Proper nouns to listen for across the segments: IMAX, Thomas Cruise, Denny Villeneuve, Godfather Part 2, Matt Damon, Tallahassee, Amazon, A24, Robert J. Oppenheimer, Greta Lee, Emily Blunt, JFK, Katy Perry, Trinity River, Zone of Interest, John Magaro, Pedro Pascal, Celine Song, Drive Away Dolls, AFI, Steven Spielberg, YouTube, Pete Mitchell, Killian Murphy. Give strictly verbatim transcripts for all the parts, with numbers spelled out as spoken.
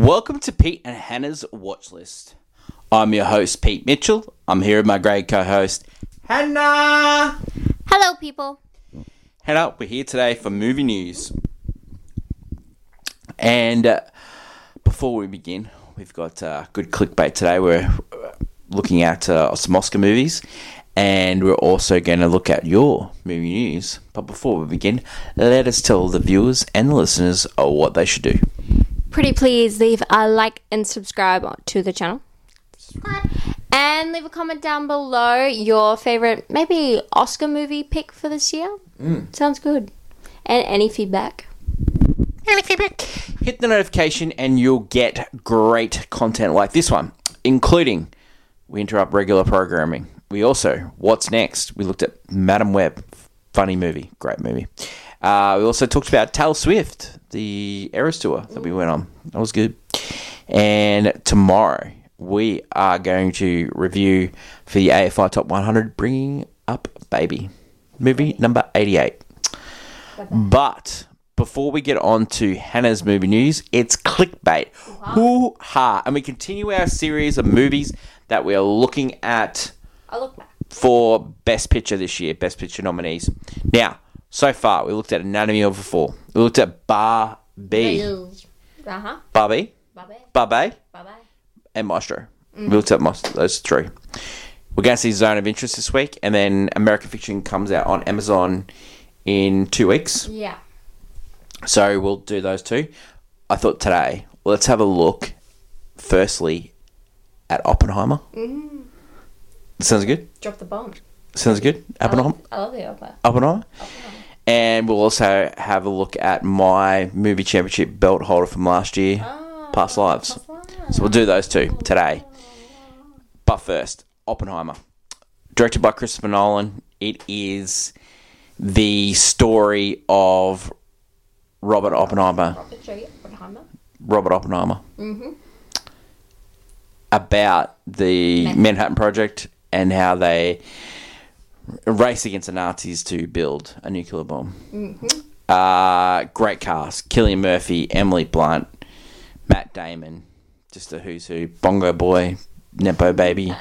Welcome to Pete and Hannah's Watchlist. I'm your host, Pete Mitchell. I'm here with my great co-host, Hannah! Hello, people. Hannah, we're here today for movie news. And uh, before we begin, we've got uh, good clickbait today. We're looking at uh, some Oscar movies, and we're also going to look at your movie news. But before we begin, let us tell the viewers and the listeners what they should do. Pretty please leave a like and subscribe to the channel. Subscribe. And leave a comment down below your favourite, maybe Oscar movie pick for this year. Mm. Sounds good. And any feedback. Any feedback. Hit the notification and you'll get great content like this one, including we interrupt regular programming. We also, what's next? We looked at Madam Web. Funny movie. Great movie. Uh, we also talked about Taylor Swift, the Eras tour that we went on. That was good. And tomorrow we are going to review for the A F I Top one hundred, Bringing Up Baby, movie number eighty-eight. But before we get on to Hannah's movie news, it's clickbait. Hoo ha! And we continue our series of movies that we are looking at for Best Picture this year, Best Picture nominees. Now, so far, we looked at Anatomy of a Fall. We looked at Barbie. Uh-huh. Barbie. Barbie. Barbie. Barbie. And Maestro. Mm. We looked at Maestro. Those three. We're going to see Zone of Interest this week. And then American Fiction comes out on Amazon in two weeks. Yeah. So we'll do those two. I thought today, let's have a look, firstly, at Oppenheimer. Mm. Sounds good? Drop the bomb. Sounds good? Oppenheimer? I love the Oppenheimer. Oppenheimer? Oppenheimer. And we'll also have a look at my movie championship belt holder from last year, oh, Past Lives. Past Lives. So we'll do those two today. But first, Oppenheimer. Directed by Christopher Nolan, it is the story of Robert Oppenheimer. Robert J. Oppenheimer. Robert Oppenheimer. Mm-hmm. About the Manhattan, Manhattan Project and how they race against the Nazis to build a nuclear bomb. Mm-hmm. Uh, great cast. Killian Murphy, Emily Blunt, Matt Damon. Just a who's who. Bongo Boy, Nepo Baby.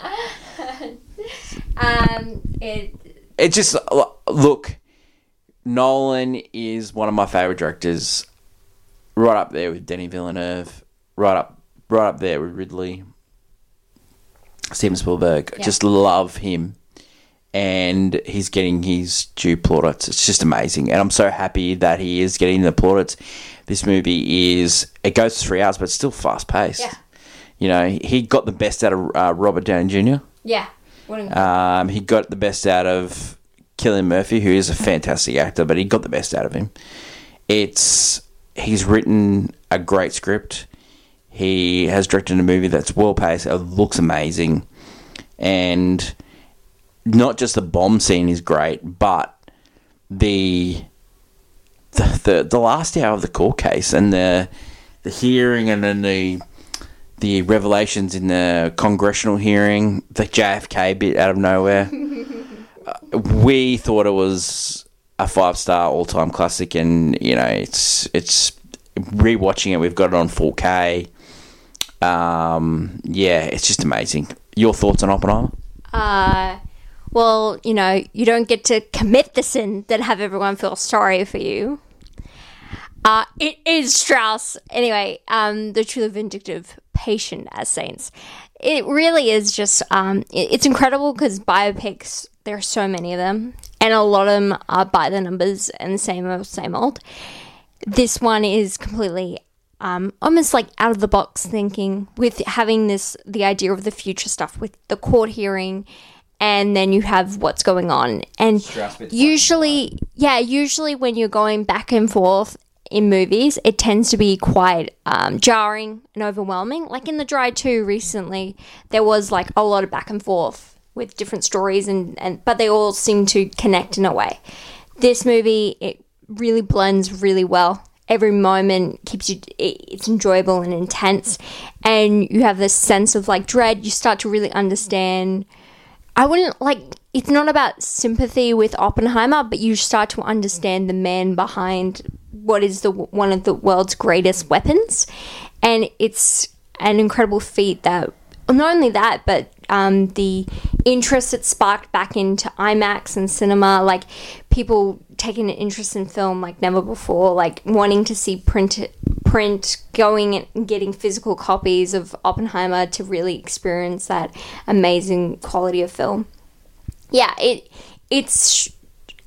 um, it... it just... Look, Nolan is one of my favourite directors. Right up there with Denny Villeneuve. Right up, right up there with Ridley. Steven Spielberg. Yeah. Just love him. And he's getting his due plaudits. It's just amazing. And I'm so happy that he is getting the plaudits. This movie is... It goes three hours, but it's still fast-paced. Yeah. You know, he got the best out of uh, Robert Downey Junior Yeah. Um, he got the best out of Killian Murphy, who is a fantastic actor, but he got the best out of him. It's... He's written a great script. He has directed a movie that's well-paced. It looks amazing. And... Not just the bomb scene is great, but the the the, the last hour of the court case and the the hearing and then the the revelations in the congressional hearing, the J F K bit out of nowhere. uh, we thought it was a five-star all-time classic, and you know it's it's rewatching it. We've got it on four K. Um, yeah, it's just amazing. Your thoughts on Oppenheimer? Uh. Well, you know, you don't get to commit the sin that have everyone feel sorry for you. Uh, it is Strauss. Anyway, um, the truly vindictive patient as saints. It really is just, um, it, it's incredible because biopics, there are so many of them. And a lot of them are by the numbers and same old, same old. This one is completely um, almost like out of the box thinking with having this, the idea of the future stuff with the court hearing. And then you have what's going on. And usually, yeah, usually when you're going back and forth in movies, it tends to be quite um, jarring and overwhelming. Like in The Dry two recently, there was like a lot of back and forth with different stories, and, and but they all seem to connect in a way. This movie, it really blends really well. Every moment keeps you, it's enjoyable and intense. And you have this sense of like dread. You start to really understand. I wouldn't, like, it's not about sympathy with Oppenheimer, but you start to understand the man behind what is the one of the world's greatest weapons And it's an incredible feat that, not only that, but um, the interest it sparked back into IMAX and cinema, like people taking an interest in film like never before, like wanting to see print, print going and getting physical copies of Oppenheimer to really experience that amazing quality of film. Yeah, it it's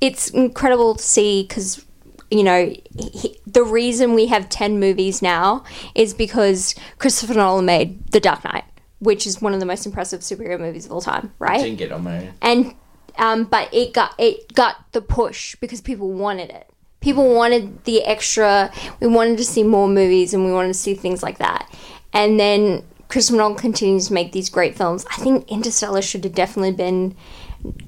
it's incredible to see because, you know, he, the reason we have ten movies now is because Christopher Nolan made The Dark Knight, which is one of the most impressive superhero movies of all time, right? It didn't get on my own. And um, but it got it got the push because people wanted it. People wanted the extra. We wanted to see more movies, and we wanted to see things like that. And then Christopher Nolan continues to make these great films. I think Interstellar should have definitely been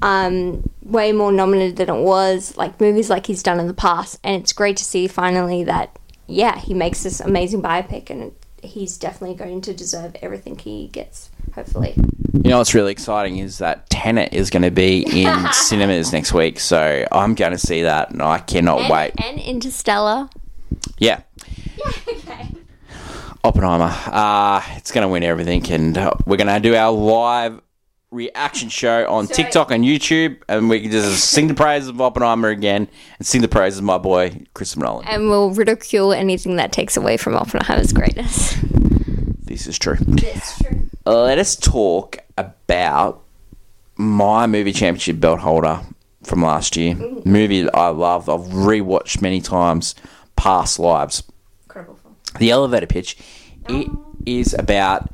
um, way more nominated than it was. Like movies like he's done in the past, and it's great to see finally that yeah, he makes this amazing biopic and he's definitely going to deserve everything he gets, hopefully. You know what's really exciting is that Tenet is going to be in cinemas next week, so I'm going to see that and I cannot and, wait. And Interstellar. Yeah. Yeah, okay. Oppenheimer. Uh, it's going to win everything, and we're going to do our live reaction show on so, TikTok and YouTube, and we can just sing the praises of Oppenheimer again and sing the praises of my boy Christopher Nolan. And we'll ridicule anything that takes away from Oppenheimer's greatness. This is true. This is true. Let us talk about my movie championship belt holder from last year. Mm-hmm. Movie that I love. I've rewatched many times. Past Lives. Incredible film. The Elevator Pitch. Um. It is about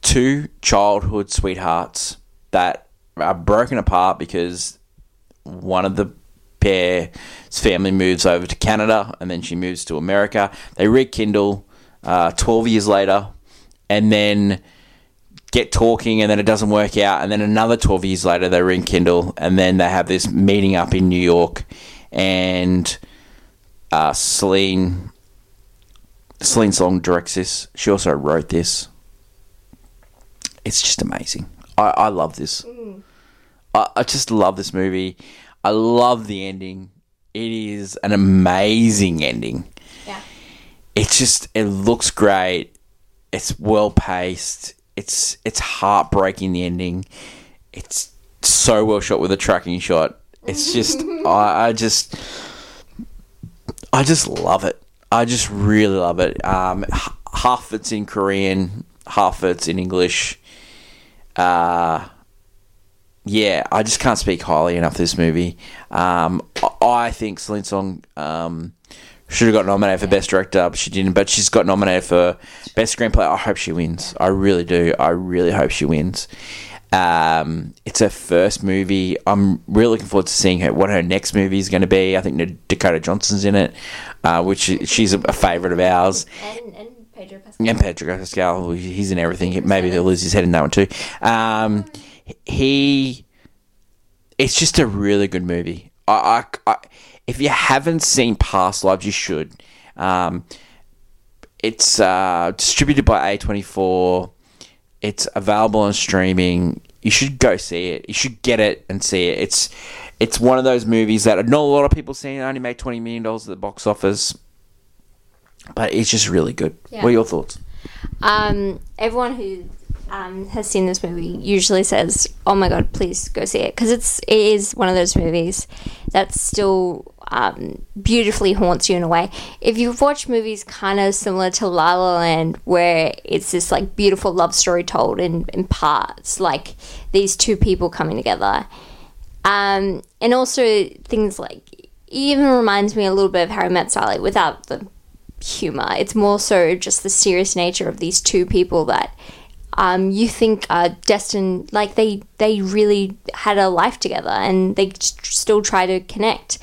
two childhood sweethearts that are broken apart because one of the pair's family moves over to Canada and then she moves to America. They rekindle uh, twelve years later and then get talking and then it doesn't work out. And then another twelve years later they rekindle and then they have this meeting up in New York, and uh, Celine, Celine Song directs this. She also wrote this. It's just amazing. I, I love this. Mm. I, I just love this movie. I love the ending. It is an amazing ending. Yeah. It's just, it looks great. It's well paced. It's it's heartbreaking, the ending. It's so well shot with a tracking shot. It's just, I, I just, I just love it. I just really love it. Um, h- half it's in Korean, half it's in English. Uh, yeah, I just can't speak highly enough of this movie. Um, I think Celine Song um, should have got nominated for Best Director, but she didn't. But she's got nominated for Best Screenplay. I hope she wins. I really do. I really hope she wins. Um, it's her first movie. I'm really looking forward to seeing her, what her next movie is going to be. I think Dakota Johnson's in it, uh, which she's a, a favourite of ours. And, and- Pedro Pascal. And Pedro Pascal, he's in everything. Maybe he'll lose his head in that one too. Um, he, it's just a really good movie. I, I, I, if you haven't seen Past Lives, you should. Um, it's uh, distributed by A twenty-four. It's available on streaming. You should go see it. You should get it and see it. It's, it's one of those movies that not a lot of people see. It only made twenty million dollars at the box office. But it's just really good. Yeah. What are your thoughts? Um, everyone who um, has seen this movie usually says, oh, my God, please go see it. Because it's, it is one of those movies that still um, beautifully haunts you in a way. If you've watched movies kind of similar to La La Land, where it's this, like, beautiful love story told in, in parts, like these two people coming together. Um, and also things like, it even reminds me a little bit of Harry Met Sally without the humor. It's more so just the serious nature of these two people that um, you think are destined, like they they really had a life together and they st- still try to connect.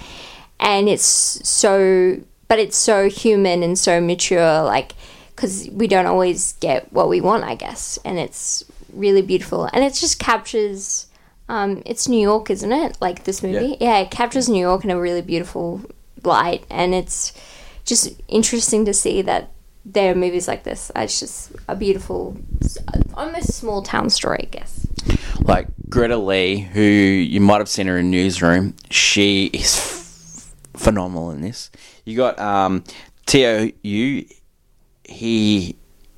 And it's so, but it's so human and so mature, like, because we don't always get what we want, I guess. And it's really beautiful. And it just captures, um, it's New York, isn't it? Like this movie. Yeah, yeah, it captures New York in a really beautiful light. And it's just interesting to see that there are movies like this. It's just a beautiful, almost small town story, I guess. Like Greta Lee, who you might have seen her in Newsroom, she is f- phenomenal in this. You got um, T O U. he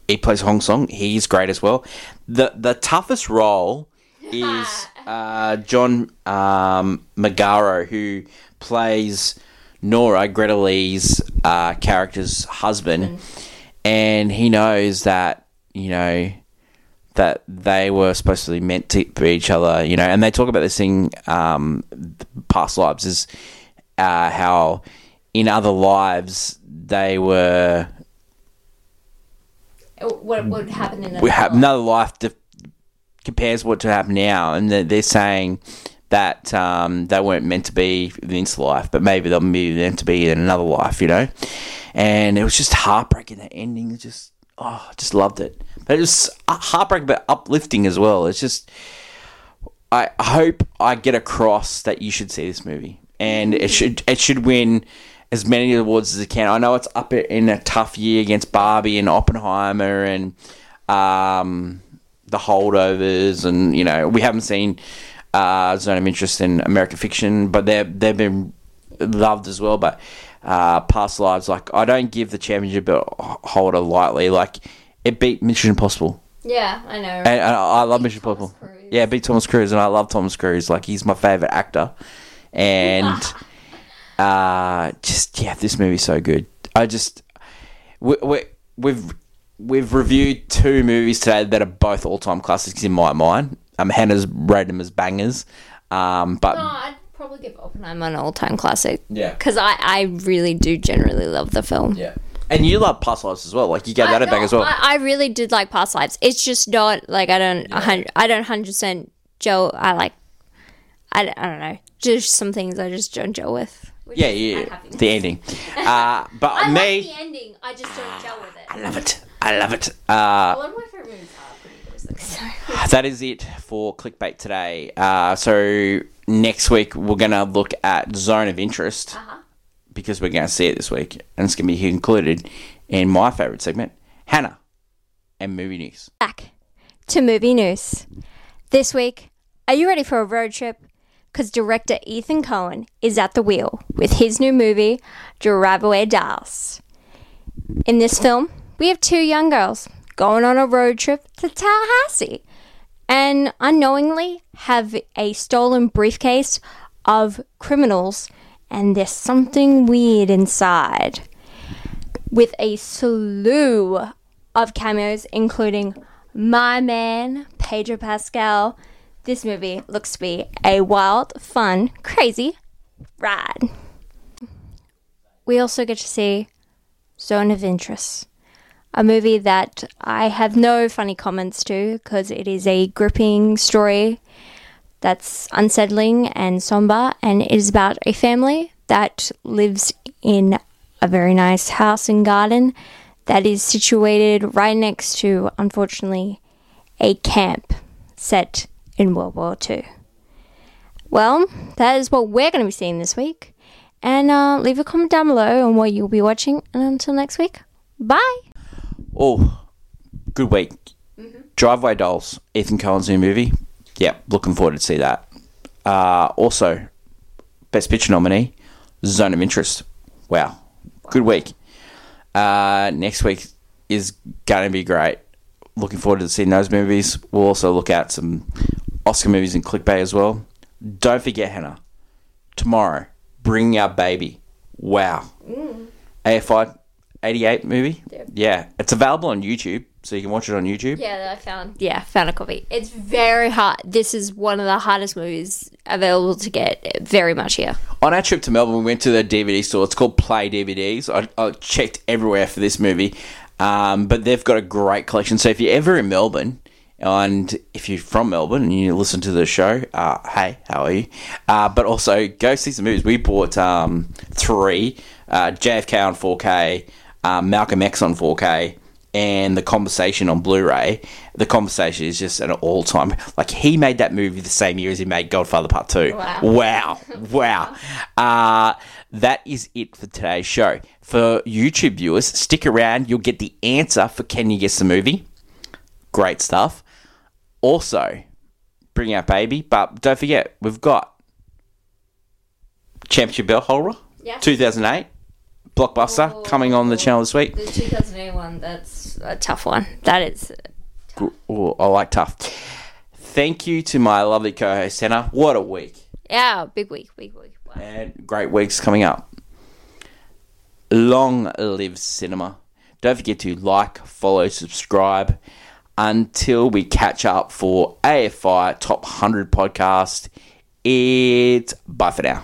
he plays Hong Song. He's great as well. The the toughest role is uh, John um, Magaro, who plays Nora, Greta Lee's uh, character's husband, mm. and he knows that, you know, that they were supposed to be meant to be each other, you know, and they talk about this thing, um, past lives, is uh, how in other lives they were... What would happen in another life? Another life to, compares what to happen now, and they're saying that um, they weren't meant to be in this life, but maybe they'll be meant to be in another life, you know? And it was just heartbreaking. The ending just... Oh, I just loved it. But it was heartbreaking but uplifting as well. It's just, I hope I get across that you should see this movie. And it should it should win as many awards as it can. I know it's up in a tough year against Barbie and Oppenheimer and um, The Holdovers. And, you know, we haven't seen uh, Zone of Interest in American Fiction, but they've they've been loved as well. But... Uh, past lives, like, I don't give the championship holder lightly. Like, it beat Mission Impossible. Yeah, I know. Right? And, and I love Mission Thomas Impossible. Cruise. Yeah, it beat Thomas Cruise, and I love Thomas Cruise. Like, he's my favorite actor. And uh, just yeah, this movie's so good. I just we, we we've we've reviewed two movies today that are both all time classics in my mind. Um, Hannah's rated them as bangers. Um, but. God. Probably give Oppenheimer an all-time classic. Yeah, because I, I really do generally love the film. Yeah, and you love Past Lives as well. Like, you gave that a bang as well. I, I really did like Past Lives. It's just not like I don't yeah. one hundred, I don't hundred percent gel. I like I don't, I don't know. Just some things I just don't gel with. Yeah, yeah, the ending. uh, but I me, like the ending. I just don't gel with it. I love it. I love it. Uh, One of my favorite movies are pretty good. That is it for Clickbait today. Uh, so. Next week, we're going to look at Zone of Interest uh-huh. because we're going to see it this week. And it's going to be included in my favourite segment, Hannah and Movie News. Back to Movie News. This week, are you ready for a road trip? Because director Ethan Coen is at the wheel with his new movie, Drive Away Dolls. In this film, we have two young girls going on a road trip to Tallahassee and unknowingly have a stolen briefcase of criminals, and there's something weird inside. With a slew of cameos, including my man, Pedro Pascal, this movie looks to be a wild, fun, crazy ride. We also get to see Zone of Interest, a movie that I have no funny comments to because it is a gripping story that's unsettling and somber, and it is about a family that lives in a very nice house and garden that is situated right next to, unfortunately, a camp set in World War Two. Well, that is what we're going to be seeing this week. And uh, leave a comment down below on what you'll be watching. And until next week, bye! Oh, good week. Mm-hmm. Drive Away Dolls, Ethan Coen's new movie. Yeah, looking forward to see that. Uh, also, Best Picture nominee, Zone of Interest. Wow, good week. Uh, next week is going to be great. Looking forward to seeing those movies. We'll also look at some Oscar movies and Clickbait as well. Don't forget, Hannah, tomorrow, Bringing Our Baby. Wow. Mm. A F I... eighty-eight movie? Yep. Yeah. It's available on YouTube, so you can watch it on YouTube. Yeah, I found. Yeah, found a copy. It's very hard. This is one of the hardest movies available to get very much here. On our trip to Melbourne, we went to the D V D store. It's called Play D V Ds. I, I checked everywhere for this movie, um, but they've got a great collection. So if you're ever in Melbourne, and if you're from Melbourne and you listen to the show, uh, hey, how are you? Uh, but also, go see some movies. We bought um, three, uh, J F K on four K, Uh, Malcolm X on four K, and The Conversation on Blu-ray. The Conversation is just an all-time... Like, he made that movie the same year as he made Godfather Part two. Wow. Wow. Wow. Uh, that is it for today's show. For YouTube viewers, stick around. You'll get the answer for Can You Guess the Movie? Great stuff. Also, Bring Out Baby. But don't forget, we've got Championship Belt Holder, yeah. two thousand eight. blockbuster oh, coming on the channel this week. The two thousand eight one, that's a tough one. That is tough. Oh, I like tough. Thank you to my lovely co-host, Hannah. What a week. Yeah, big week, big week. Wow. And great weeks coming up. Long live cinema. Don't forget to like, follow, subscribe. Until we catch up for A F I Top one hundred podcast, it's bye for now.